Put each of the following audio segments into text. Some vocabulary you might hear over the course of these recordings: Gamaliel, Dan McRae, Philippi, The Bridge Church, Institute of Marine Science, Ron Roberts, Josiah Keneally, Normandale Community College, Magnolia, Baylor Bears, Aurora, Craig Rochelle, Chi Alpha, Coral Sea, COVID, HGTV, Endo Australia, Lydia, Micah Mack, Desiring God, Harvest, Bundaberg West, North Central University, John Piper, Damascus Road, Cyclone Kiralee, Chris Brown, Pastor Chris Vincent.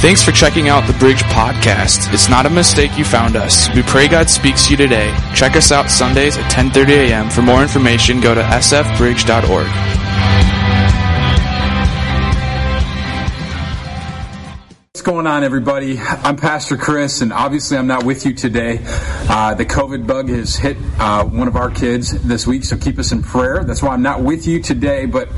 Thanks for checking out The Bridge Podcast. It's not a mistake you found us. We pray God speaks to you today. Check us out Sundays at 10:30 a.m. For more information, go to sfbridge.org. What's going on, everybody? I'm Pastor Chris, and obviously I'm not with you today. The COVID bug has hit one of our kids this week, so keep us in prayer. That's why I'm not with you today, but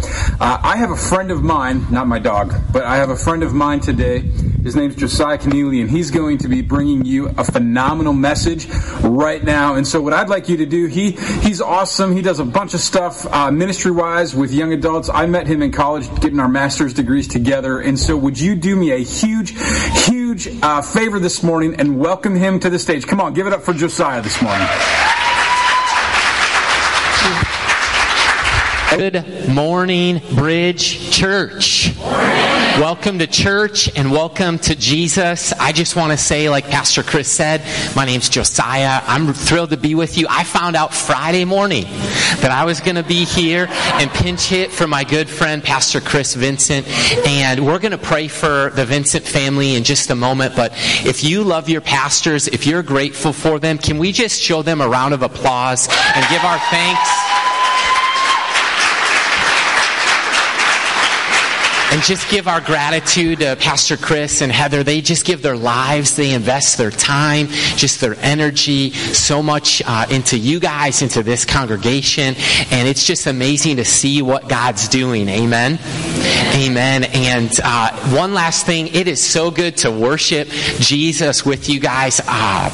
I have a friend of mine, not my dog, but I have a friend of mine today. His name is Josiah Keneally, and he's going to be bringing you a phenomenal message right now. And so what I'd like you to do, he's awesome. He does a bunch of stuff ministry-wise with young adults. I met him in college getting our master's degrees together. And so would you do me a huge favor this morning and welcome him to the stage? Come on, give it up for Josiah this morning. Good morning, Bridge Church. Welcome to church and welcome to Jesus. I just want to say, like Pastor Chris said, my name's Josiah. I'm thrilled to be with you. I found out Friday morning that I was going to be here and pinch hit for my good friend, Pastor Chris Vincent. And we're going to pray for the Vincent family in just a moment. But if you love your pastors, if you're grateful for them, can we just show them a round of applause and give our thanks? And just give our gratitude to Pastor Chris and Heather. They just give their lives. They invest their time, just their energy, so much into you guys, into this congregation. And it's just amazing to see what God's doing. Amen. Amen. And one last thing. It is so good to worship Jesus with you guys.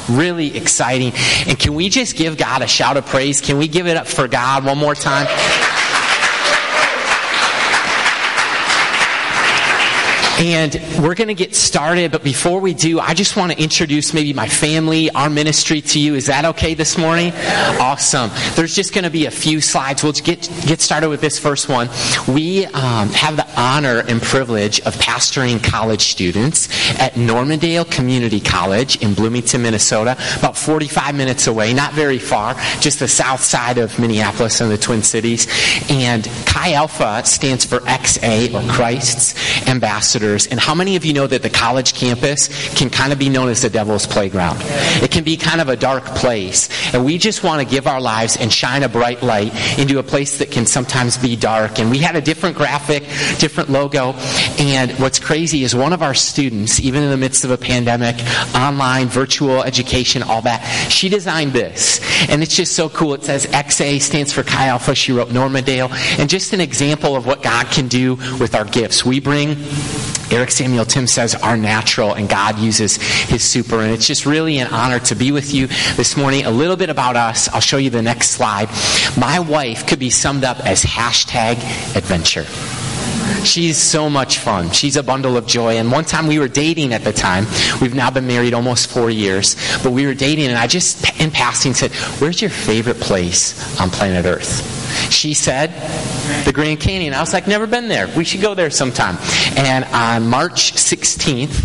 Really exciting. And can we just give God a shout of praise? Can we give it up for God one more time? And we're going to get started, but before we do, I just want to introduce maybe my family, our ministry to you. Is that okay this morning? Awesome. There's just going to be a few slides. We'll get started with this first one. We have the honor and privilege of pastoring college students at Normandale Community College in Bloomington, Minnesota, about 45 minutes away, not very far, just the south side of Minneapolis and the Twin Cities. And Chi Alpha stands for XA, or Christ's Ambassador. And how many of you know that the college campus can kind of be known as the devil's playground? It can be kind of a dark place. And we just want to give our lives and shine a bright light into a place that can sometimes be dark. And we had a different graphic, different logo. And what's crazy is one of our students, even in the midst of a pandemic, online, virtual education, all that, she designed this. And it's just so cool. It says XA stands for Chi Alpha. She wrote Normandale. And just an example of what God can do with our gifts. We bring... Eric Samuel Tim says our natural, and God uses his super. And it's just really an honor to be with you this morning. A little bit about us. I'll show you the next slide. My wife could be summed up as #adventure. She's so much fun. She's a bundle of joy. And one time we were dating at the time. We've now been married almost 4 years. But we were dating, and I just, in passing, said, "Where's your favorite place on planet Earth?" She said, "The Grand Canyon." I was like, "Never been there. We should go there sometime." And on March 16th,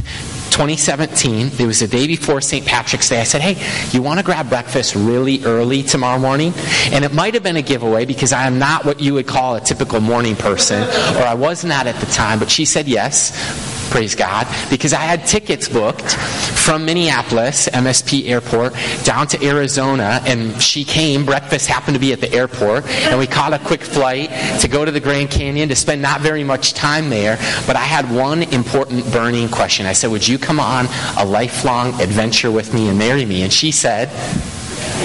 2017, it was the day before St. Patrick's Day. I said, "Hey, you want to grab breakfast really early tomorrow morning?" And it might have been a giveaway because I am not what you would call a typical morning person, or I was not at the time, but she said yes. Praise God, because I had tickets booked from Minneapolis, MSP Airport, down to Arizona, and she came. Breakfast happened to be at the airport, and we caught a quick flight to go to the Grand Canyon to spend not very much time there, but I had one important burning question. I said, "Would you come on a lifelong adventure with me and marry me?" And she said,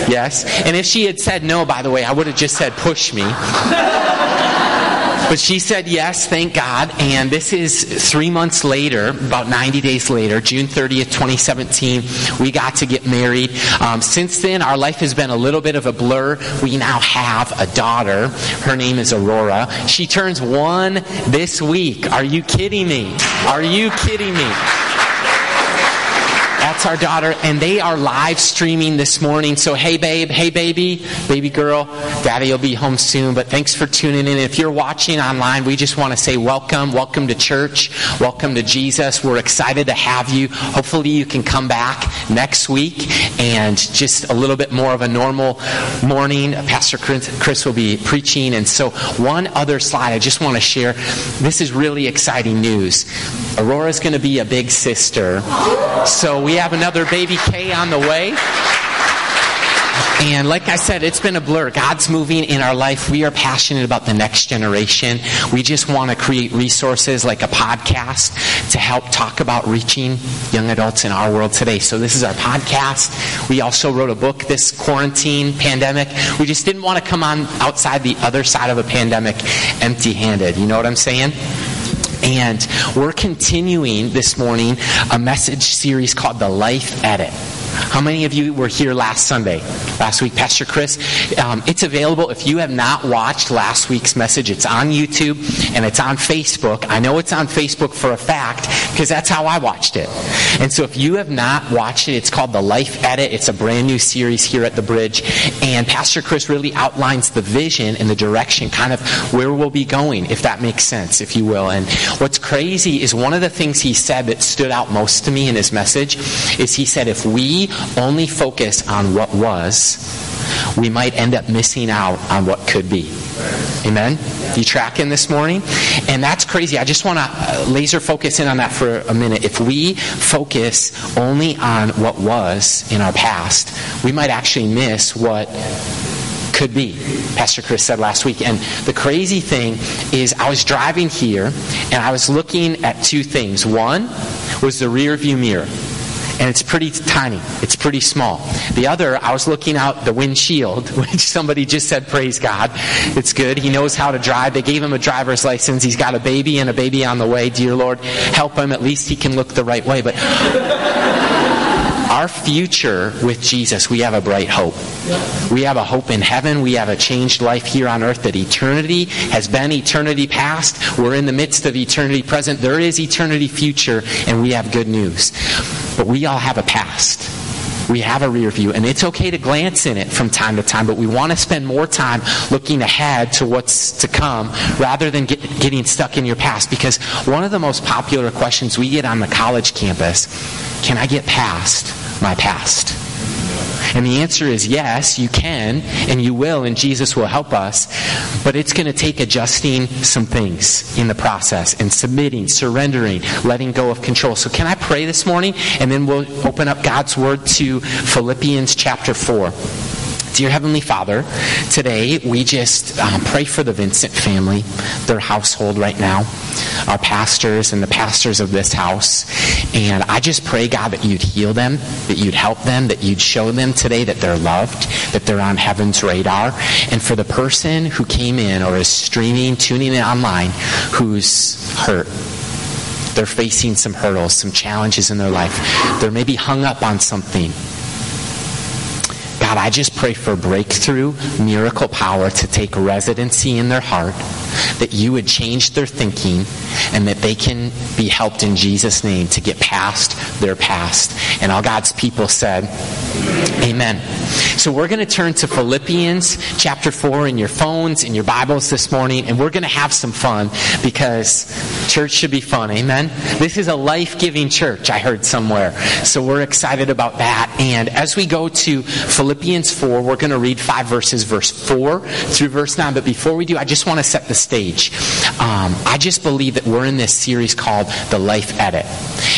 yes. And if she had said no, by the way, I would have just said, "Push me." But she said yes, thank God, and this is 3 months later, about 90 days later, June 30th, 2017, we got to get married. Since then, our life has been a little bit of a blur. We now have a daughter. Her name is Aurora. She turns 1 this week. Are you kidding me? That's That's our daughter, and they are live streaming this morning. So hey, babe, hey, baby, baby girl, daddy will be home soon, but thanks for tuning in. If you're watching online, we just want to say welcome. Welcome to church. Welcome to Jesus. We're excited to have you. Hopefully you can come back next week and just a little bit more of a normal morning. Pastor Chris will be preaching. And so one other slide I just want to share. This is really exciting news. Aurora's going to be a big sister. So we have another baby K on the way. And like I said, it's been a blur. God's moving in our life. We are passionate about the next generation. We just want to create resources like a podcast to help talk about reaching young adults in our world today. So this is our podcast. We also wrote a book this quarantine pandemic. We just didn't want to come on outside the other side of a pandemic empty-handed. You know what I'm saying? And we're continuing this morning a message series called The Life Edit. How many of you were here last week, Pastor Chris? It's available. If you have not watched last week's message, it's on YouTube and it's on Facebook. I know it's on Facebook for a fact because that's how I watched it. And so if you have not watched it, it's called The Life Edit. It's a brand new series here at The Bridge. And Pastor Chris really outlines the vision and the direction, kind of where we'll be going, if that makes sense, if you will. And what's crazy is one of the things he said that stood out most to me in his message is he said, if we only focus on what was, we might end up missing out on what could be. Amen? You tracking this morning? And that's crazy. I just want to laser focus in on that for a minute. If we focus only on what was in our past, we might actually miss what could be, Pastor Chris said last week. And the crazy thing is I was driving here and I was looking at two things. One was the rear view mirror. And it's pretty tiny. It's pretty small. The other, I was looking out the windshield, which somebody just said, praise God. It's good. He knows how to drive. They gave him a driver's license. He's got a baby and a baby on the way. Dear Lord, help him. At least he can look the right way. But our future with Jesus, we have a bright hope. We have a hope in heaven. We have a changed life here on earth that eternity has been eternity past. We're in the midst of eternity present. There is eternity future, and we have good news. But we all have a past. We have a rear view, and it's okay to glance in it from time to time, but we want to spend more time looking ahead to what's to come rather than getting stuck in your past. Because one of the most popular questions we get on the college campus, can I get past my past? And the answer is yes, you can, and you will, and Jesus will help us. But it's going to take adjusting some things in the process and submitting, surrendering, letting go of control. So can I pray this morning? And then we'll open up God's Word to Philippians chapter 4. Dear Heavenly Father, today we just pray for the Vincent family, their household right now, our pastors and the pastors of this house. And I just pray, God, that you'd heal them, that you'd help them, that you'd show them today that they're loved, that they're on heaven's radar. And for the person who came in or is streaming, tuning in online, who's hurt, they're facing some hurdles, some challenges in their life. They're maybe hung up on something. God, I just pray for breakthrough, miracle power to take residency in their heart, that you would change their thinking, and that they can be helped in Jesus' name to get past their past. And all God's people said, amen. So we're going to turn to Philippians chapter 4 in your phones, in your Bibles this morning, and we're going to have some fun because church should be fun, amen? This is a life-giving church, I heard somewhere. So we're excited about that. And as we go to Philippians 4, we're going to read 5 verses, verse 4 through verse 9. But before we do, I just want to set the stage. I just believe that we're in this series called The Life Edit.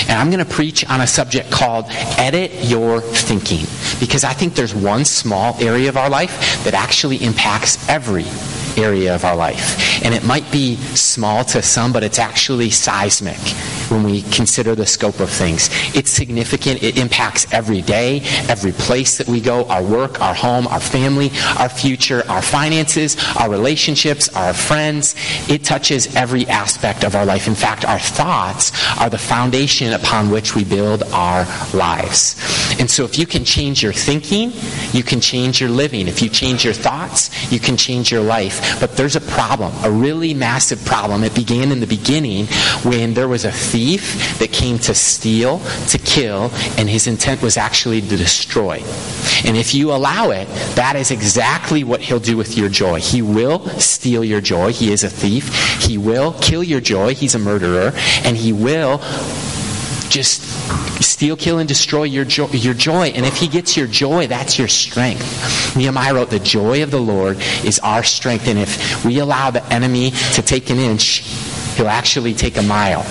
And I'm going to preach on a subject called Edit Your Thinking. Because I think there's one small area of our life that actually impacts every area of our life. And it might be small to some, but it's actually seismic when we consider the scope of things. It's significant. It impacts every day, every place that we go, our work, our home, our family, our future, our finances, our relationships, our friends. It touches every aspect of our life. In fact, our thoughts are the foundation upon which we build our lives. And so if you can change your thinking, you can change your living. If you change your thoughts, you can change your life. life. But there's a problem, a really massive problem. It began in the beginning when there was a thief that came to steal, to kill, and his intent was actually to destroy. And if you allow it, that is exactly what he'll do with your joy. He will steal your joy. He is a thief. He will kill your joy. He's a murderer. And he will just steal, kill, and destroy your joy. And if he gets your joy, that's your strength. Nehemiah wrote, the joy of the Lord is our strength. And if we allow the enemy to take an inch, he'll actually take a mile.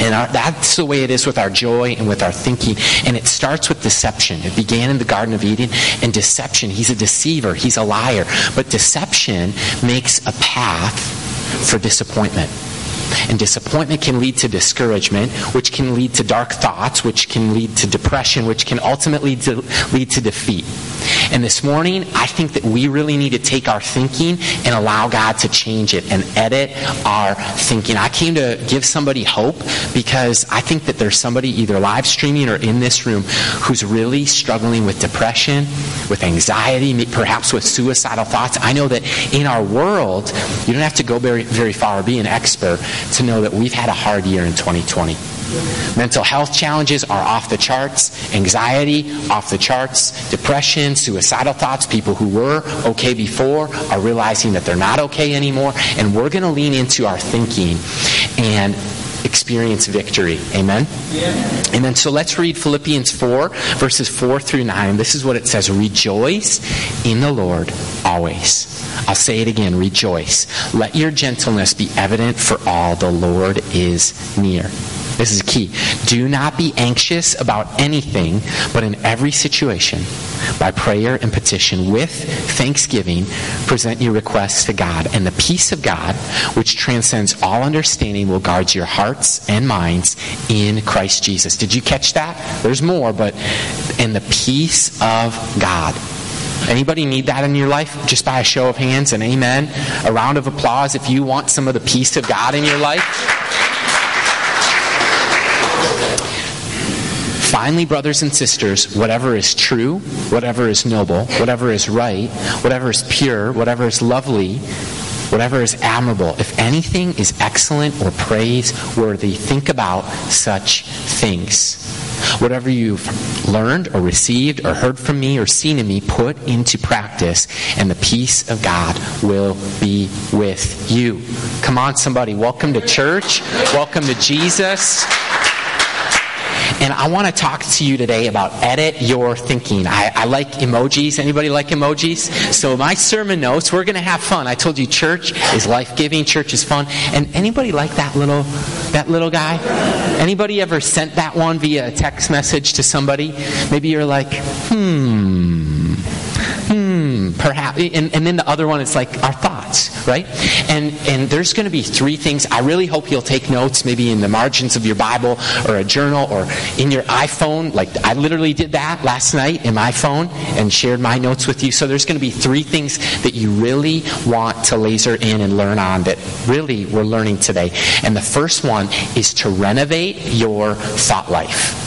And that's the way it is with our joy and with our thinking. And it starts with deception. It began in the Garden of Eden. And deception, he's a deceiver. He's a liar. But deception makes a path for disappointment. And disappointment can lead to discouragement, which can lead to dark thoughts, which can lead to depression, which can ultimately lead to defeat. And this morning, I think that we really need to take our thinking and allow God to change it and edit our thinking. I came to give somebody hope because I think that there's somebody either live streaming or in this room who's really struggling with depression, with anxiety, perhaps with suicidal thoughts. I know that in our world, you don't have to go very, very far or be an expert to know that we've had a hard year in 2020. Mental health challenges are off the charts. Anxiety, off the charts. Depression, suicidal thoughts. People who were okay before are realizing that they're not okay anymore. And we're going to lean into our thinking and experience victory. Amen? Yeah. Amen. So let's read Philippians 4, verses 4 through 9. This is what it says. Rejoice in the Lord always. I'll say it again. Rejoice. Let your gentleness be evident for all. The Lord is near. This is key. Do not be anxious about anything, but in every situation, by prayer and petition, with thanksgiving, present your requests to God. And the peace of God, which transcends all understanding, will guard your hearts and minds in Christ Jesus. Did you catch that? There's more, but in the peace of God. Anybody need that in your life? Just by a show of hands, an amen. A round of applause if you want some of the peace of God in your life. Finally, brothers and sisters, whatever is true, whatever is noble, whatever is right, whatever is pure, whatever is lovely, whatever is admirable, if anything is excellent or praiseworthy, think about such things. Whatever you've learned or received or heard from me or seen in me, put into practice, and the peace of God will be with you. Come on, somebody. Welcome to church. Welcome to Jesus. And I want to talk to you today about edit your thinking. I like emojis. Anybody like emojis? So my sermon notes, we're going to have fun. I told you church is life-giving, church is fun. And anybody like that little guy? Anybody ever sent that one via a text message to somebody? Maybe you're like, perhaps. And then the other one, it's like our thoughts, right? And there's going to be three things. I really hope you'll take notes, maybe in the margins of your Bible or a journal or in your iPhone. Like I literally did that last night in my phone and shared my notes with you. So there's going to be three things that you really want to laser in and learn on that really we're learning today. And the first one is to renovate your thought life.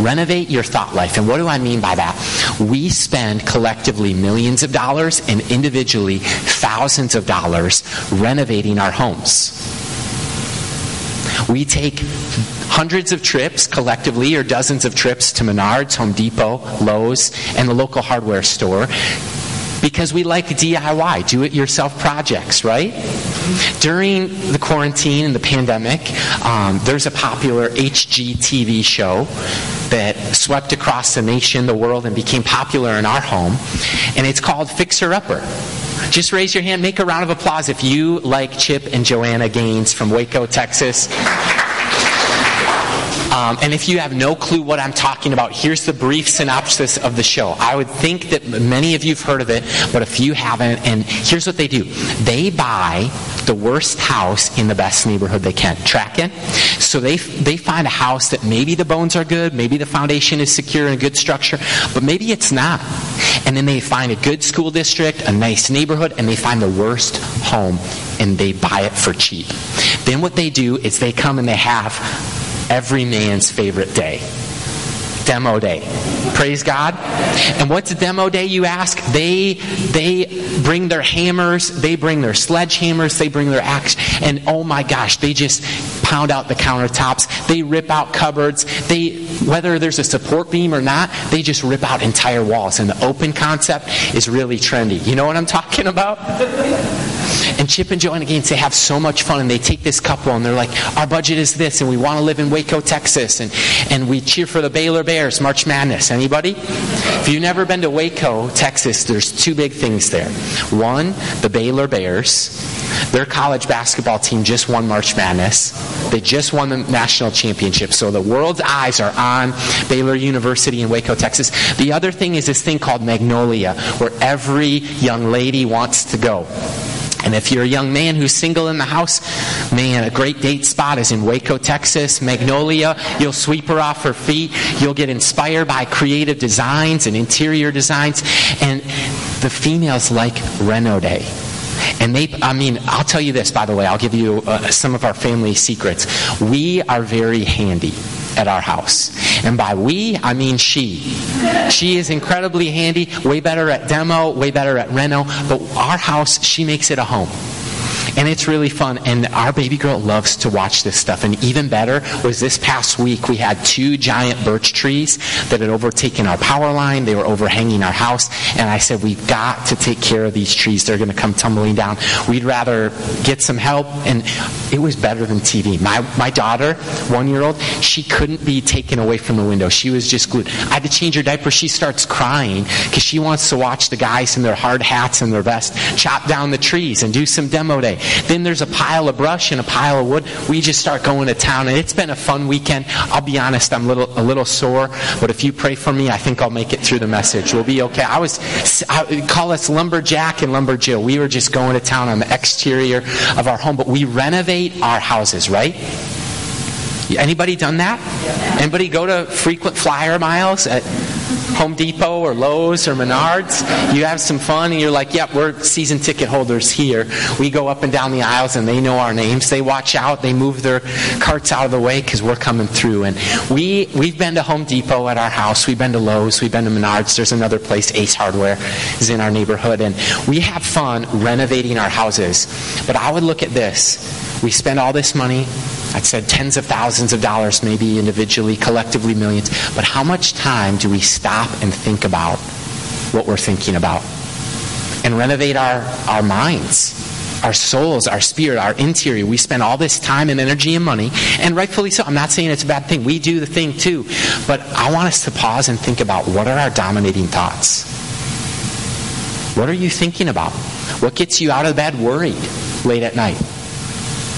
Renovate your thought life. And what do I mean by that? We spend collectively millions of dollars and individually thousands of dollars renovating our homes. We take hundreds of trips collectively or dozens of trips to Menards, Home Depot, Lowe's, and the local hardware store because we like DIY, do-it-yourself projects, right? During the quarantine and the pandemic, there's a popular HGTV show that swept across the nation, the world, and became popular in our home, and it's called Fixer Upper. Just raise your hand, make a round of applause if you like Chip and Joanna Gaines from Waco, Texas. And if you have no clue what I'm talking about, here's the brief synopsis of the show. I would think that many of you have heard of it, but if you haven't, and here's what they do. They buy the worst house in the best neighborhood they can. Track it. So they find a house that maybe the bones are good, maybe the foundation is secure and a good structure, but maybe it's not. And then they find a good school district, a nice neighborhood, and they find the worst home, and they buy it for cheap. Then what they do is they come and they have every man's favorite day. Demo Day. Praise God. And what's a demo day, you ask? They bring their hammers, they bring their sledgehammers, they bring their axe, and oh my gosh, they just pound out the countertops, they rip out cupboards, whether there's a support beam or not, they just rip out entire walls. And the open concept is really trendy. You know what I'm talking about? And Chip and Joanna Gaines, they have so much fun, and they take this couple and they're like, our budget is this, and we want to live in Waco, Texas, and we cheer for the Baylor Bears, March Madness. Anybody? If you've never been to Waco, Texas, there's two big things there. One, the Baylor Bears. Their college basketball team just won March Madness. They just won the national championship. So the world's eyes are on Baylor University in Waco, Texas. The other thing is this thing called Magnolia, where every young lady wants to go. And if you're a young man who's single in the house, man, a great date spot is in Waco, Texas, Magnolia. You'll sweep her off her feet. You'll get inspired by creative designs and interior designs. And the females like Reno Day. And I'll tell you this, by the way. I'll give you some of our family secrets. We are very handy at our house. And by we, I mean she. She is incredibly handy, way better at demo, way better at reno. But our house, she makes it a home. And it's really fun. And our baby girl loves to watch this stuff. And even better was this past week, we had two giant birch trees that had overtaken our power line. They were overhanging our house. And I said, we've got to take care of these trees. They're going to come tumbling down. We'd rather get some help. And it was better than TV. My daughter, 1-year-old, she couldn't be taken away from the window. She was just glued. I had to change her diaper. She starts crying because she wants to watch the guys in their hard hats and their vests chop down the trees and do some demo day. Then there's a pile of brush and a pile of wood. We just start going to town, and it's been a fun weekend. I'll be honest, I'm a little sore, but if you pray for me, I think I'll make it through the message. We'll be okay. I call us Lumberjack and Lumberjill. We were just going to town on the exterior of our home, but we renovate our houses, right? Anybody done that? Anybody go to frequent flyer miles at Home Depot or Lowe's or Menards? You have some fun and you're like, yep, we're season ticket holders here. We go up and down the aisles and they know our names. They watch out. They move their carts out of the way because we're coming through. And we've been to Home Depot at our house. We've been to Lowe's. We've been to Menards. There's another place, Ace Hardware, is in our neighborhood. And we have fun renovating our houses. But I would look at this. We spend all this money. I'd said tens of thousands of dollars, maybe individually, collectively millions. But how much time do we stop and think about what we're thinking about? And renovate our minds, our souls, our spirit, our interior. We spend all this time and energy and money, and rightfully so. I'm not saying it's a bad thing. We do the thing too. But I want us to pause and think about, what are our dominating thoughts? What are you thinking about? What gets you out of bed worried late at night?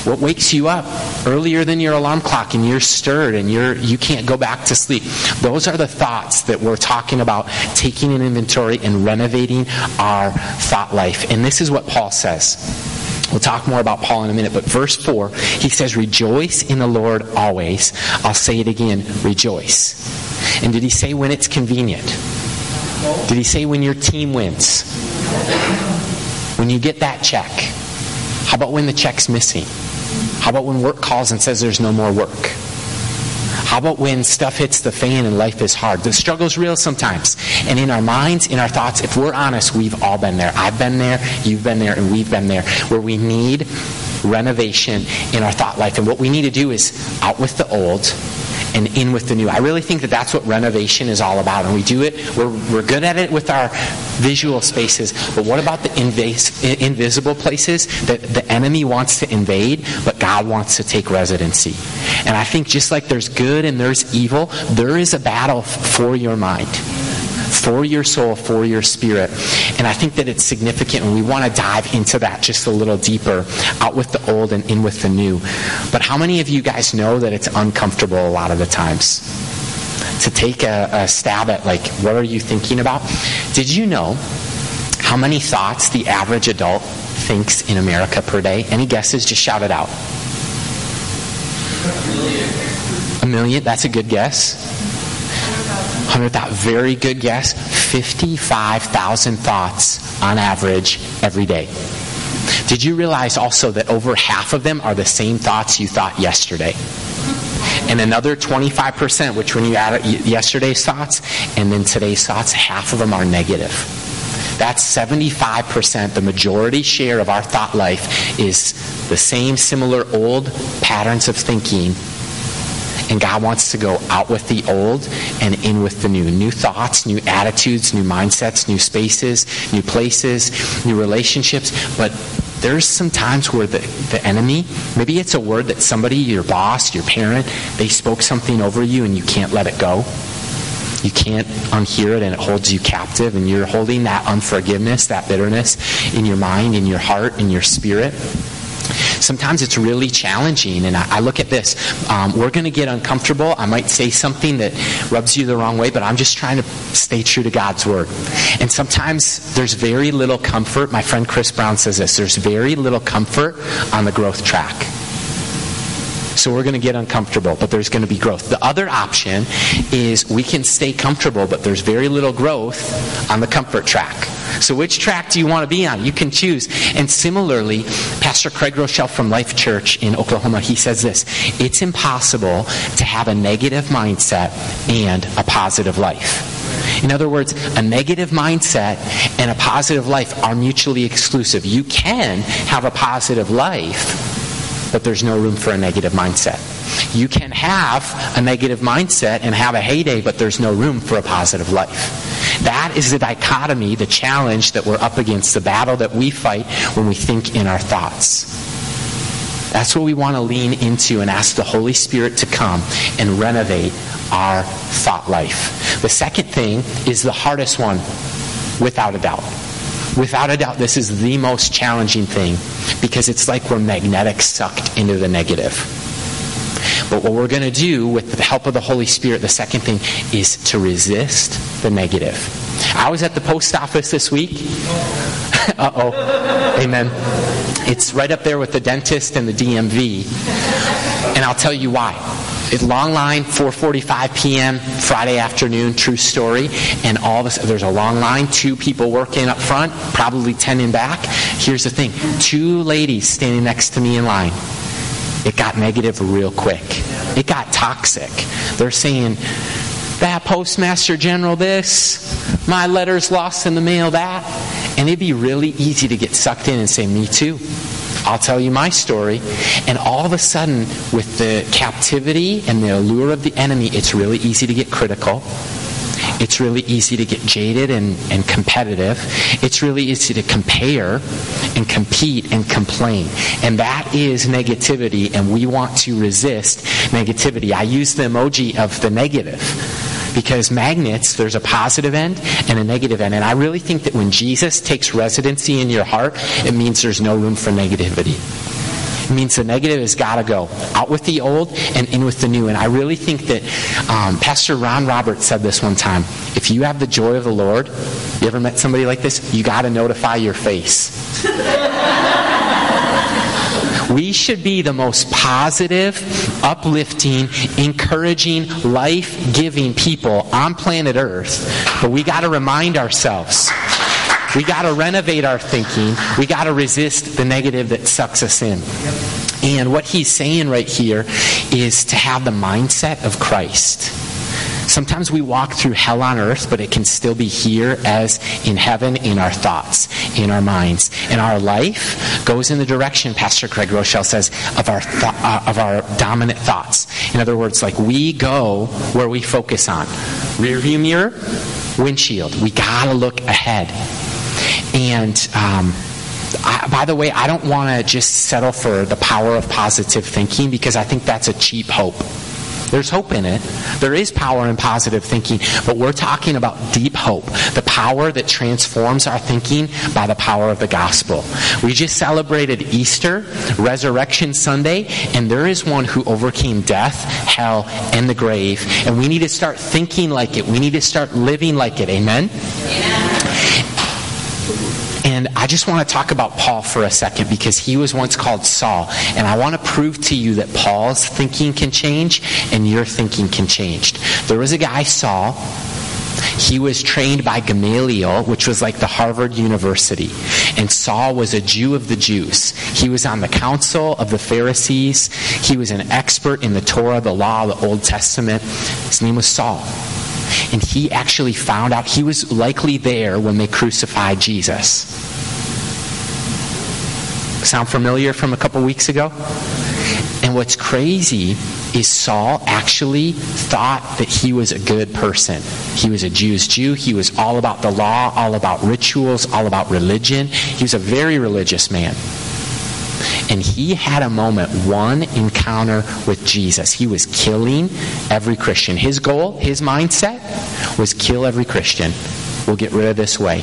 What wakes you up earlier than your alarm clock and you're stirred and you can't go back to sleep? Those are the thoughts that we're talking about, taking an inventory and renovating our thought life. And this is what Paul says. We'll talk more about Paul in a minute, but verse 4, he says, rejoice in the Lord always. I'll say it again, rejoice. And did he say when it's convenient? Did he say when your team wins? When you get that check? How about when the check's missing? How about when work calls and says there's no more work? How about when stuff hits the fan and life is hard? The struggle's real sometimes. And in our minds, in our thoughts, if we're honest, we've all been there. I've been there, you've been there, and we've been there. Where we need renovation in our thought life. And what we need to do is out with the old and in with the new. I really think that that's what renovation is all about. And we do it, we're good at it with our visual spaces. But what about the invisible places that the enemy wants to invade, but God wants to take residency? And I think just like there's good and there's evil, there is a battle for your mind, for your soul, for your spirit. And I think that it's significant, and we want to dive into that just a little deeper, out with the old and in with the new. But how many of you guys know that it's uncomfortable a lot of the times to take a stab at, like, what are you thinking about? Did you know how many thoughts the average adult thinks in America per day? Any guesses? Just shout it out. A million? That's a good guess. 100,000, very good guess. 55,000 thoughts on average every day. Did you realize also that over half of them are the same thoughts you thought yesterday? and another 25%, which when you add yesterday's thoughts and then today's thoughts, half of them are negative. That's 75%. The majority share of our thought life is the same, similar old patterns of thinking. And God wants to go out with the old and in with the new. New thoughts, new attitudes, new mindsets, new spaces, new places, new relationships. But there's some times where the enemy, maybe it's a word that somebody, your boss, your parent, they spoke something over you and you can't let it go. You can't unhear it, and it holds you captive, and you're holding that unforgiveness, that bitterness in your mind, in your heart, in your spirit. Sometimes it's really challenging, and I look at this. We're going to get uncomfortable. I might say something that rubs you the wrong way, but I'm just trying to stay true to God's word. And sometimes there's very little comfort. My friend Chris Brown says this. There's very little comfort on the growth track. So we're going to get uncomfortable, but there's going to be growth. The other option is we can stay comfortable, but there's very little growth on the comfort track. So which track do you want to be on? You can choose. And similarly, Pastor Craig Rochelle from Life Church in Oklahoma, he says this: it's impossible to have a negative mindset and a positive life. In other words, a negative mindset and a positive life are mutually exclusive. You can have a positive life, but there's no room for a negative mindset. You can have a negative mindset and have a heyday, but there's no room for a positive life. That is the dichotomy, the challenge that we're up against, the battle that we fight when we think in our thoughts. That's what we want to lean into and ask the Holy Spirit to come and renovate our thought life. The second thing is the hardest one, without a doubt. Without a doubt, this is the most challenging thing because it's like we're magnetic sucked into the negative. But what we're going to do with the help of the Holy Spirit, the second thing, is to resist the negative. I was at the post office this week. Uh-oh. Amen. It's right up there with the dentist and the DMV. And I'll tell you why. It's long line, 4:45 p.m., Friday afternoon, true story. And all of a sudden, there's a long line, two people working up front, probably 10 in back. Here's the thing, two ladies standing next to me in line. It got negative real quick. It got toxic. They're saying, that Postmaster General this, my letter's lost in the mail that. And it'd be really easy to get sucked in and say, me too. I'll tell you my story. And all of a sudden, with the captivity and the allure of the enemy, it's really easy to get critical. It's really easy to get jaded and competitive. It's really easy to compare and compete and complain. And that is negativity, and we want to resist negativity. I use the emoji of the negative. Because magnets, there's a positive end and a negative end. And I really think that when Jesus takes residency in your heart, it means there's no room for negativity. It means the negative has got to go. Out with the old and in with the new. And I really think that Pastor Ron Roberts said this one time. If you have the joy of the Lord, you ever met somebody like this? You got to notify your face. We should be the most positive, uplifting, encouraging, life-giving people on planet Earth. But we got to remind ourselves. We got to renovate our thinking. We got to resist the negative that sucks us in. And what he's saying right here is to have the mindset of Christ. Sometimes we walk through hell on earth, but it can still be here as in heaven, in our thoughts, in our minds. And our life goes in the direction, Pastor Craig Rochelle says, of our dominant thoughts. In other words, like we go where we focus on. Rearview mirror, windshield. We got to look ahead. And by the way, I don't want to just settle for the power of positive thinking because I think that's a cheap hope. There's hope in it. There is power in positive thinking. But we're talking about deep hope. The power that transforms our thinking by the power of the gospel. We just celebrated Easter, Resurrection Sunday, and there is one who overcame death, hell, and the grave. And we need to start thinking like it. We need to start living like it. Amen? Yeah. And I just want to talk about Paul for a second because he was once called Saul. And I want to prove to you that Paul's thinking can change and your thinking can change. There was a guy, Saul, He was trained by Gamaliel, which was like the Harvard University. And Saul was a Jew of the Jews. He was on the council of the Pharisees. He was an expert in the Torah, the law, the Old Testament. His name was Saul. And he actually found out he was likely there when they crucified Jesus. Sound familiar from a couple weeks ago? And what's crazy is Saul actually thought that he was a good person. He was a Jew's Jew. He was all about the law, all about rituals, all about religion. He was a very religious man. And he had a moment, one encounter with Jesus. He was killing every Christian. His goal, his mindset, was kill every Christian. We'll get rid of this way.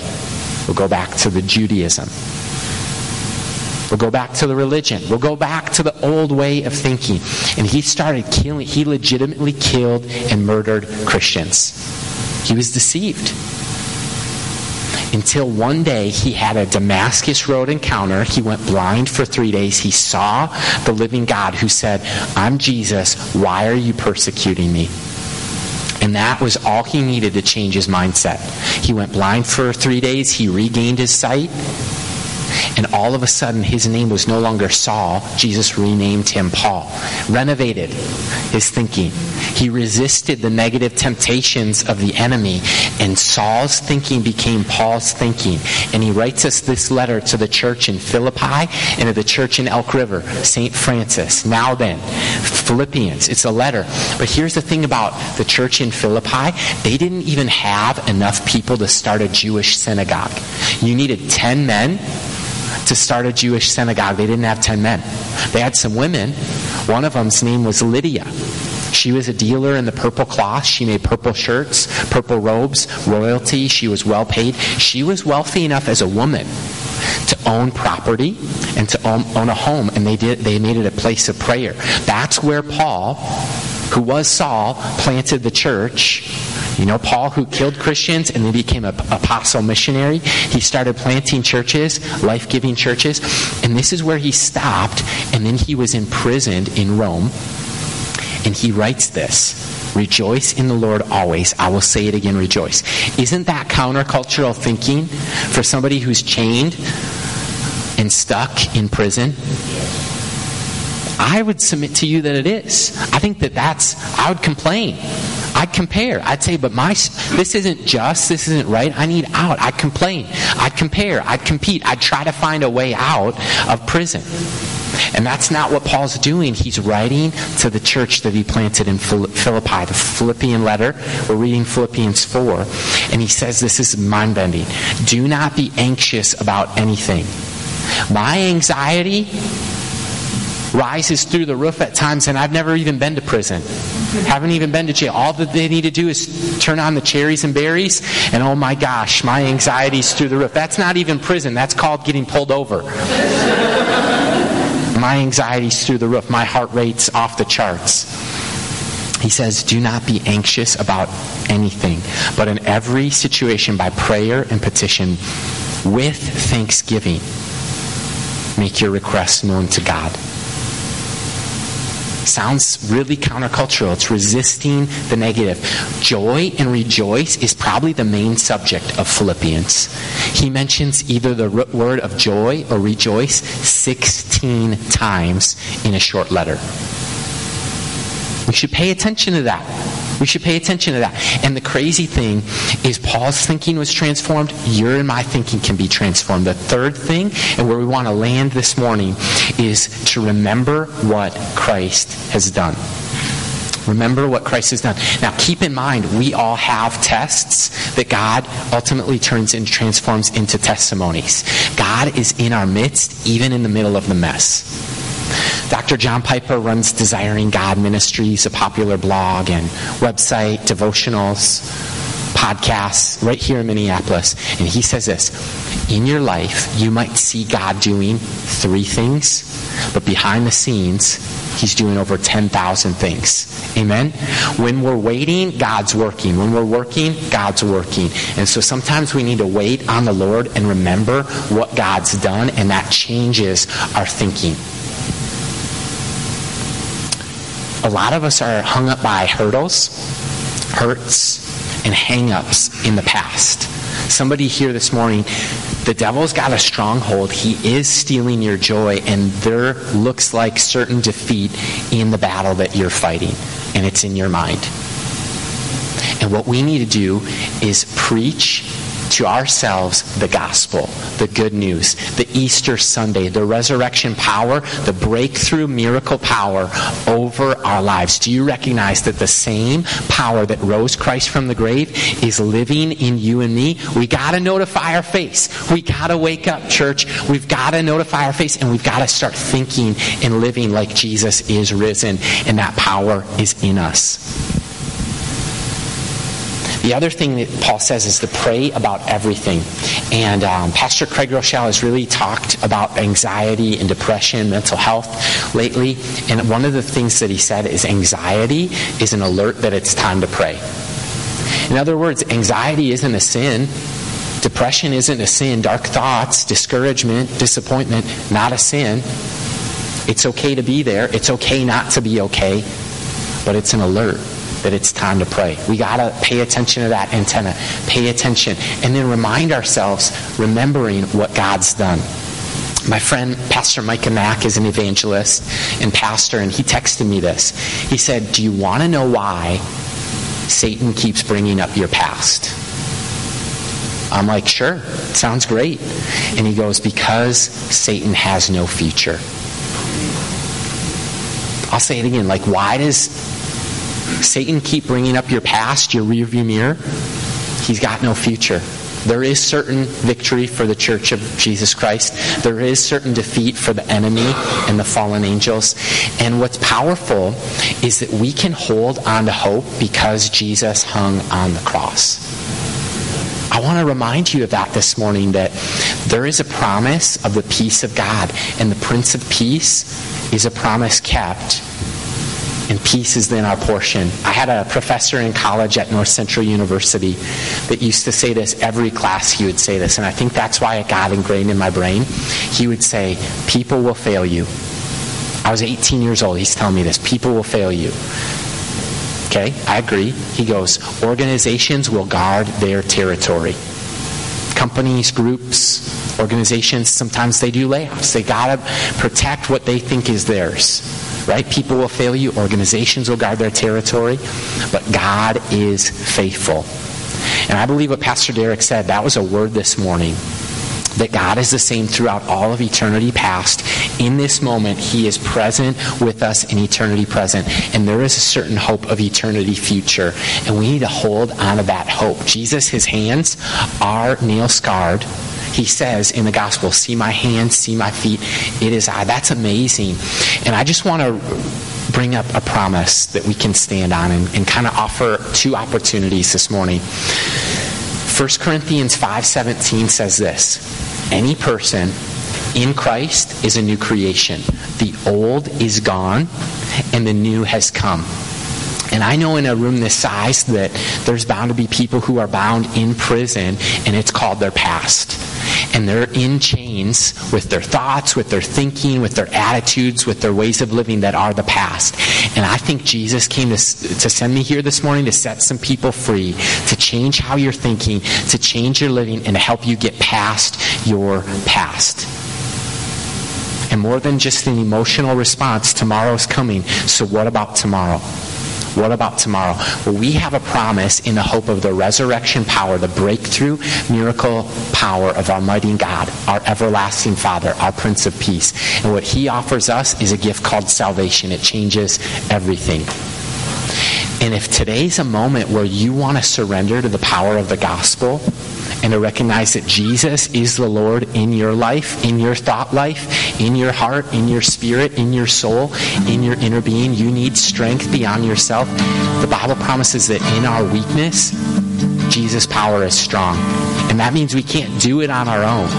We'll go back to the Judaism. We'll go back to the religion. We'll go back to the old way of thinking. And he started killing. He legitimately killed and murdered Christians. He was deceived. Until one day he had a Damascus Road encounter. He went blind for 3 days. He saw the living God who said, "I'm Jesus. Why are you persecuting me?" And that was all he needed to change his mindset. He went blind for 3 days. He regained his sight. And all of a sudden, his name was no longer Saul. Jesus renamed him Paul. Renovated his thinking. He resisted the negative temptations of the enemy. And Saul's thinking became Paul's thinking. And he writes us this letter to the church in Philippi and to the church in Elk River, St. Francis. Now then, Philippians. It's a letter. But here's the thing about the church in Philippi. They didn't even have enough people to start a Jewish synagogue. You needed 10 men to start a Jewish synagogue. They didn't have 10 men. They had some women. One of them's name was Lydia. She was a dealer in the purple cloth. She made purple shirts, purple robes, royalty. She was well paid. She was wealthy enough as a woman to own property and to own a home. And they made it a place of prayer. That's where Paul, who was Saul, planted the church. You know, Paul, who killed Christians and then became an apostle missionary, he started planting churches, life-giving churches, and this is where he stopped, and then he was imprisoned in Rome, and he writes this, "Rejoice in the Lord always. I will say it again, rejoice." Isn't that countercultural thinking for somebody who's chained and stuck in prison? I would submit to you that it is. I think I would complain. I'd compare. I'd say, but this isn't just, this isn't right. I need out. I'd complain. I'd compare. I'd compete. I'd try to find a way out of prison. And that's not what Paul's doing. He's writing to the church that he planted in Philippi, the Philippian letter. We're reading Philippians 4. And he says, this is mind-bending. Do not be anxious about anything. My anxiety rises through the roof at times, and I've never even been to prison. Haven't even been to jail. All that they need to do is turn on the cherries and berries, and oh my gosh, my anxiety's through the roof. That's not even prison. That's called getting pulled over. My anxiety's through the roof. My heart rate's off the charts. He says, do not be anxious about anything, but in every situation by prayer and petition with thanksgiving, make your requests known to God. Sounds really countercultural. It's resisting the negative. Joy and rejoice is probably the main subject of Philippians. He mentions either the word of joy or rejoice 16 times in a short letter. We should pay attention to that. We should pay attention to that. And the crazy thing is Paul's thinking was transformed. Your and my thinking can be transformed. The third thing, and where we want to land this morning, is to remember what Christ has done. Remember what Christ has done. Now, keep in mind, we all have tests that God ultimately turns and transforms into testimonies. God is in our midst, even in the middle of the mess. Dr. John Piper runs Desiring God Ministries, a popular blog and website, devotionals, podcasts, right here in Minneapolis. And he says this, in your life, you might see God doing 3 things, but behind the scenes, he's doing over 10,000 things. Amen? When we're waiting, God's working. When we're working, God's working. And so sometimes we need to wait on the Lord and remember what God's done, and that changes our thinking. A lot of us are hung up by hurdles, hurts, and hang-ups in the past. Somebody here this morning, the devil's got a stronghold. He is stealing your joy, and there looks like certain defeat in the battle that you're fighting, and it's in your mind. And what we need to do is preach to ourselves the gospel, the good news, the Easter Sunday, the resurrection power, the breakthrough miracle power over our lives. Do you recognize that the same power that rose Christ from the grave is living in you and me? We got to notify our face. We got to wake up, church. We've got to notify our face, and we've got to start thinking and living like Jesus is risen, and that power is in us. The other thing that Paul says is to pray about everything. And Pastor Craig Rochelle has really talked about anxiety and depression, mental health lately. And one of the things that he said is anxiety is an alert that it's time to pray. In other words, anxiety isn't a sin. Depression isn't a sin. Dark thoughts, discouragement, disappointment, not a sin. It's okay to be there. It's okay not to be okay. But it's an alert that it's time to pray. We got to pay attention to that antenna. Pay attention. And then remind ourselves, remembering what God's done. My friend, Pastor Micah Mack, is an evangelist and pastor, and he texted me this. He said, do you want to know why Satan keeps bringing up your past? I'm like, sure. Sounds great. And he goes, because Satan has no future. I'll say it again. Like, why does Satan keep bringing up your past, your rearview mirror? He's got no future. There is certain victory for the Church of Jesus Christ. There is certain defeat for the enemy and the fallen angels. And what's powerful is that we can hold on to hope because Jesus hung on the cross. I want to remind you of that this morning, that there is a promise of the peace of God, and the Prince of Peace is a promise kept. And peace is then our portion. I had a professor in college at North Central University that used to say this. Every class he would say this, and I think that's why it got ingrained in my brain. He would say, people will fail you. I was 18 years old. He's telling me this. People will fail you. Okay, I agree. He goes, organizations will guard their territory. Companies, groups, organizations, sometimes they do layoffs. They got to protect what they think is theirs. Right? People will fail you. Organizations will guard their territory. But God is faithful. And I believe what Pastor Derek said, that was a word this morning. That God is the same throughout all of eternity past. In this moment, He is present with us in eternity present. And there is a certain hope of eternity future. And we need to hold on to that hope. Jesus, His hands are nail-scarred. He says in the gospel, see my hands, see my feet, it is I. That's amazing. And I just want to bring up a promise that we can stand on and kind of offer two opportunities this morning. 1 Corinthians 5:17 says this, any person in Christ is a new creation. The old is gone and the new has come. And I know in a room this size that there's bound to be people who are bound in prison, and it's called their past. And they're in chains with their thoughts, with their thinking, with their attitudes, with their ways of living that are the past. And I think Jesus came to send me here this morning to set some people free, to change how you're thinking, to change your living, and to help you get past your past. And more than just an emotional response, tomorrow's coming. So what about tomorrow? What about tomorrow? Well, we have a promise in the hope of the resurrection power, the breakthrough miracle power of our mighty God, our everlasting Father, our Prince of Peace. And what He offers us is a gift called salvation. It changes everything. And if today's a moment where you want to surrender to the power of the gospel and to recognize that Jesus is the Lord in your life, in your thought life, in your heart, in your spirit, in your soul, in your inner being. You need strength beyond yourself. The Bible promises that in our weakness, Jesus' power is strong. And that means we can't do it on our own.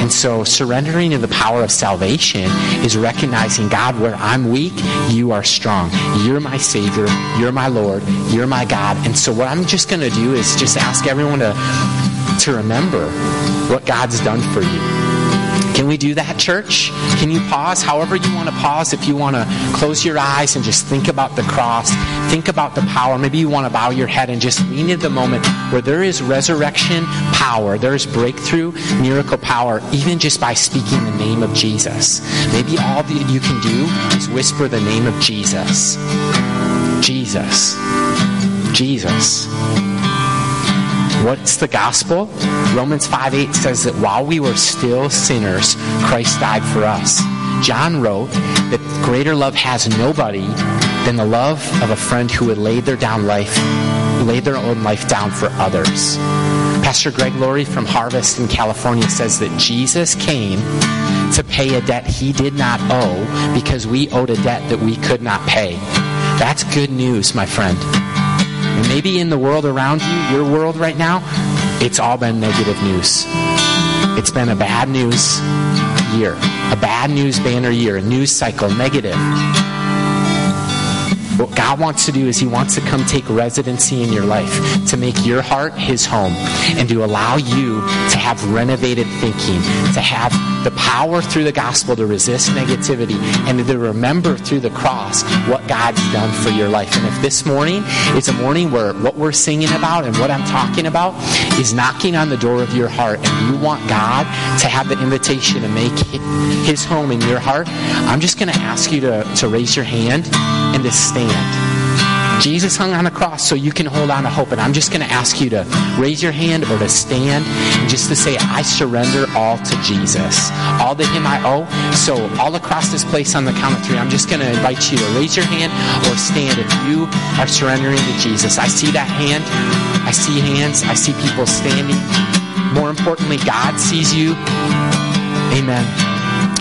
And so surrendering to the power of salvation is recognizing, God, where I'm weak, You are strong. You're my Savior. You're my Lord. You're my God. And so what I'm just going to do is just ask everyone to remember what God's done for you. Can Can we do that, church? Can you pause however you want to pause? If you want to close your eyes and just think about the cross, think about the power. Maybe you want to bow your head and just lean into the moment where there is resurrection power. There is breakthrough, miracle power, even just by speaking the name of Jesus. Maybe all that you can do is whisper the name of Jesus. Jesus. Jesus. What's the gospel? Romans 5:8 says that while we were still sinners, Christ died for us. John wrote that greater love has nobody than the love of a friend who would lay their own life down for others. Pastor Greg Laurie from Harvest in California says that Jesus came to pay a debt he did not owe because we owed a debt that we could not pay. That's good news, my friend. And maybe in the world around you, your world right now, it's all been negative news. It's been a bad news year, a bad news banner year, a news cycle, negative. What God wants to do is he wants to come take residency in your life, to make your heart his home, and to allow you to have renovated thinking, to have the power through the gospel to resist negativity and to remember through the cross what God's done for your life. And if this morning is a morning where what we're singing about and what I'm talking about is knocking on the door of your heart and you want God to have the invitation to make his home in your heart, I'm just going to ask you to raise your hand and to stand. Jesus hung on a cross so you can hold on to hope. And I'm just going to ask you to raise your hand or to stand and just to say, I surrender all to Jesus. All to him I owe. So all across this place on the count of three, I'm just going to invite you to raise your hand or stand if you are surrendering to Jesus. I see that hand. I see hands. I see people standing. More importantly, God sees you. Amen.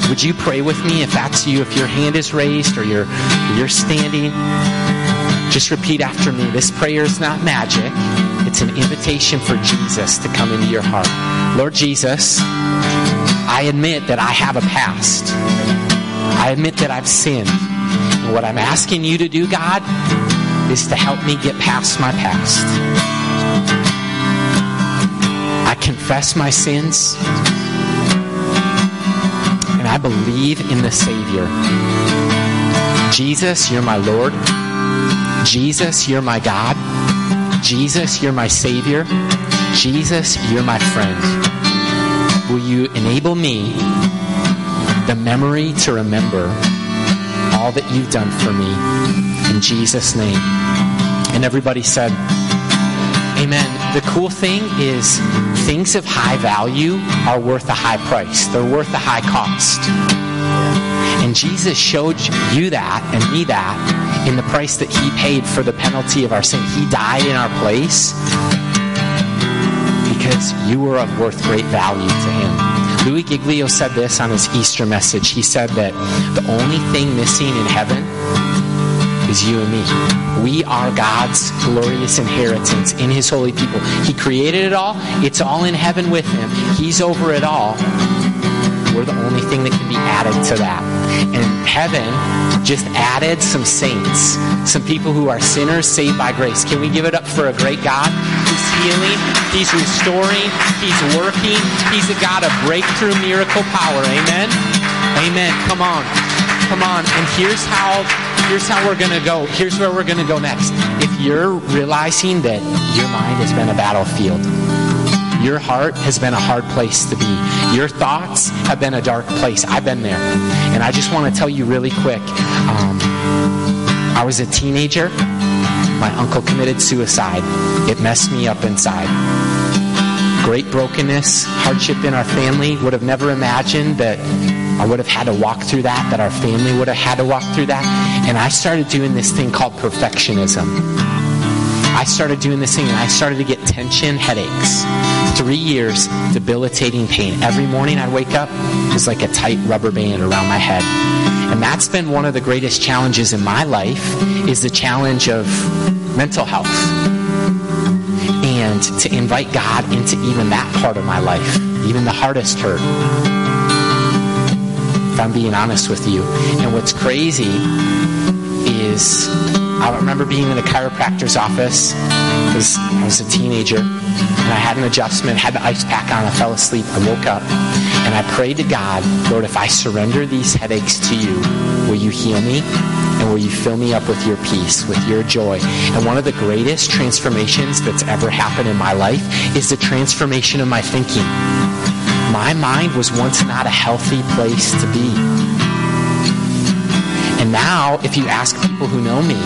Would you pray with me if that's you? If your hand is raised or you're standing, just repeat after me. This prayer is not magic. It's an invitation for Jesus to come into your heart. Lord Jesus, I admit that I have a past. I admit that I've sinned. And what I'm asking you to do, God, is to help me get past my past. I confess my sins. I believe in the Savior. Jesus, you're my Lord. Jesus, you're my God. Jesus, you're my Savior. Jesus, you're my friend. Will you enable me the memory to remember all that you've done for me? In Jesus' name. And everybody said, amen. The cool thing is things of high value are worth a high price. They're worth a high cost. And Jesus showed you that and me that in the price that he paid for the penalty of our sin. He died in our place because you were of worth great value to him. Louis Giglio said this on his Easter message. He said that the only thing missing in heaven is you and me. We are God's glorious inheritance in his holy people. He created it all. It's all in heaven with him. He's over it all. We're the only thing that can be added to that. And heaven just added some saints, some people who are sinners saved by grace. Can we give it up for a great God? He's healing, he's restoring, he's working. He's a God of breakthrough, miracle power. Amen? Amen. Come on. Come on. And here's how we're going to go. Here's where we're going to go next. If you're realizing that your mind has been a battlefield, your heart has been a hard place to be, your thoughts have been a dark place. I've been there. And I just want to tell you really quick. I was a teenager. My uncle committed suicide. It messed me up inside. Great brokenness, hardship in our family. Would have never imagined that I would have had to walk through that our family would have had to walk through that. And I started doing this thing called perfectionism. And I started to get tension headaches. 3 years, debilitating pain. Every morning I'd wake up, it was like a tight rubber band around my head. And that's been one of the greatest challenges in my life, is the challenge of mental health. And to invite God into even that part of my life, even the hardest hurt. If I'm being honest with you. And what's crazy is I remember being in the chiropractor's office because I was a teenager, and I had an adjustment, had the ice pack on, I fell asleep, I woke up, and I prayed to God, Lord, if I surrender these headaches to you, will you heal me? And will you fill me up with your peace, with your joy? And one of the greatest transformations that's ever happened in my life is the transformation of my thinking. My mind was once not a healthy place to be. And now, if you ask people who know me,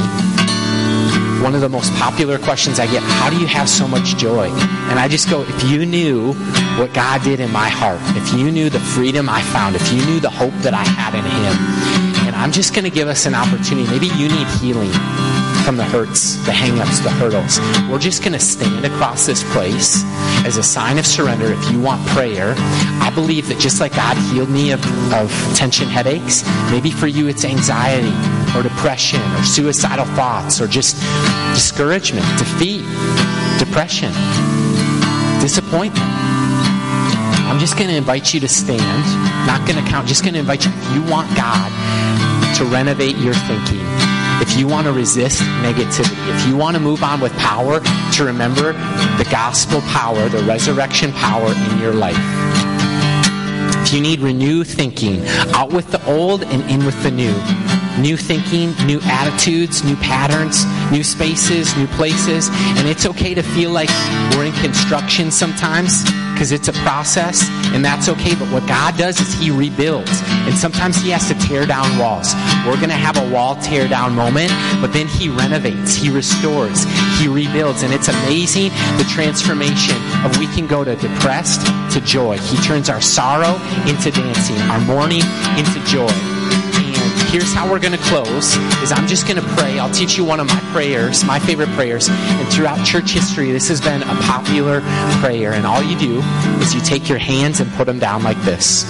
one of the most popular questions I get, how do you have so much joy? And I just go, if you knew what God did in my heart, if you knew the freedom I found, if you knew the hope that I had in him. And I'm just going to give us an opportunity. Maybe you need healing from the hurts, the hang-ups, the hurdles. We're just going to stand across this place as a sign of surrender. If you want prayer, I believe that just like God healed me of tension headaches, maybe for you it's anxiety or depression or suicidal thoughts or just discouragement, defeat, depression, disappointment. I'm just going to invite you to stand, not going to count, just going to invite you, if you want God to renovate your thinking, if you want to resist negativity, if you want to move on with power, to remember the gospel power, the resurrection power in your life. If you need renewed thinking, out with the old and in with the new. New thinking, new attitudes, new patterns, new spaces, new places. And it's okay to feel like we're in construction sometimes because it's a process, and that's okay. But what God does is he rebuilds. And sometimes he has to tear down walls. We're going to have a wall tear down moment, but then he renovates, he restores, he rebuilds. And it's amazing the transformation of we can go to depressed to joy. He turns our sorrow into dancing, our mourning into joy. Here's how we're going to close, is I'm just going to pray. I'll teach you one of my prayers, my favorite prayers. And throughout church history, this has been a popular prayer. And all you do is you take your hands and put them down like this.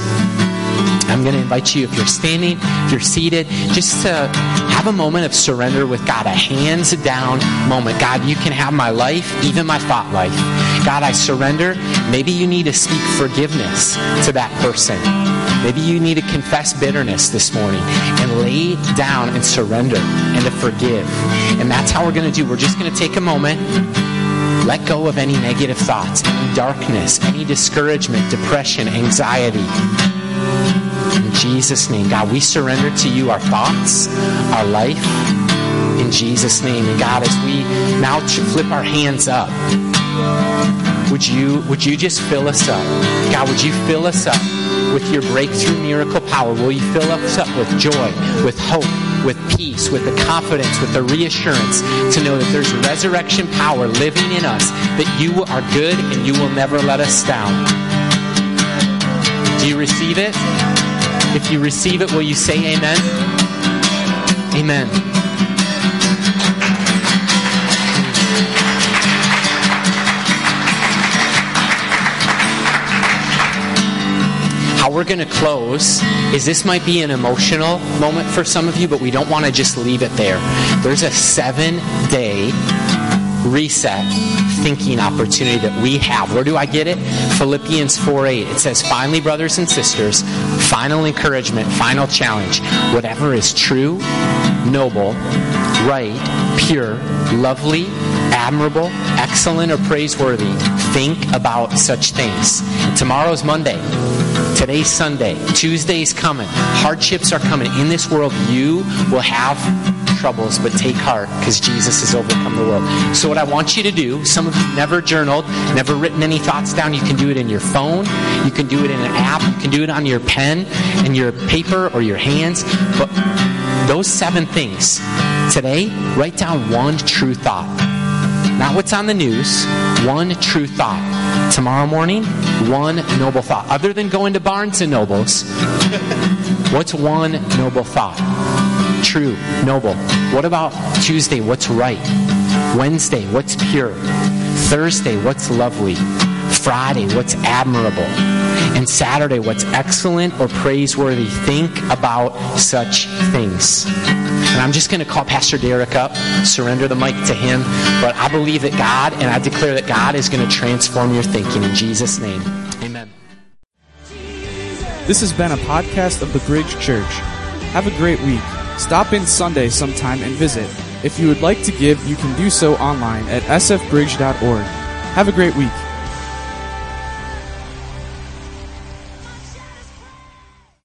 I'm going to invite you, if you're standing, if you're seated, just to have a moment of surrender with God, a hands down moment. God, you can have my life, even my thought life. God, I surrender. Maybe you need to speak forgiveness to that person. Maybe you need to confess bitterness this morning and lay down and surrender and to forgive. And that's how we're going to do. We're just going to take a moment, let go of any negative thoughts, any darkness, any discouragement, depression, anxiety. In Jesus' name, God, we surrender to you our thoughts, our life, in Jesus' name. And God, as we now flip our hands up, would you just fill us up? God, would you fill us up with your breakthrough miracle power? Will you fill us up with joy, with hope, with peace, with the confidence, with the reassurance to know that there's resurrection power living in us, that you are good and you will never let us down. Do you receive it? If you receive it, will you say amen? Amen. How we're going to close is this might be an emotional moment for some of you, but we don't want to just leave it there. There's a 7-day reset thinking opportunity that we have. Where do I get it? Philippians 4:8. It says, finally, brothers and sisters, final encouragement, final challenge. Whatever is true, noble, right, pure, lovely, admirable, excellent, or praiseworthy, think about such things. Tomorrow's Monday. Today's Sunday. Tuesday's coming. Hardships are coming. In this world, you will have troubles, but take heart because Jesus has overcome the world. So what I want you to do, some of you never journaled, never written any thoughts down, you can do it in your phone, you can do it in an app, you can do it on your pen and your paper or your hands, but those 7 things. Today, write down one true thought. Not what's on the news, one true thought. Tomorrow morning, one noble thought. Other than going to Barnes & Nobles, what's one noble thought? True, noble. What about Tuesday? What's right? Wednesday, what's pure? Thursday, what's lovely? Friday, what's admirable? And Saturday, what's excellent or praiseworthy? Think about such things. And I'm just going to call Pastor Derek up, surrender the mic to him. But I believe that God, and I declare that God is going to transform your thinking in Jesus' name. Amen. This has been a podcast of The Bridge Church. Have a great week. Stop in Sunday sometime and visit If you would like to give, you can do so online at sfbridge.org. Have a great week.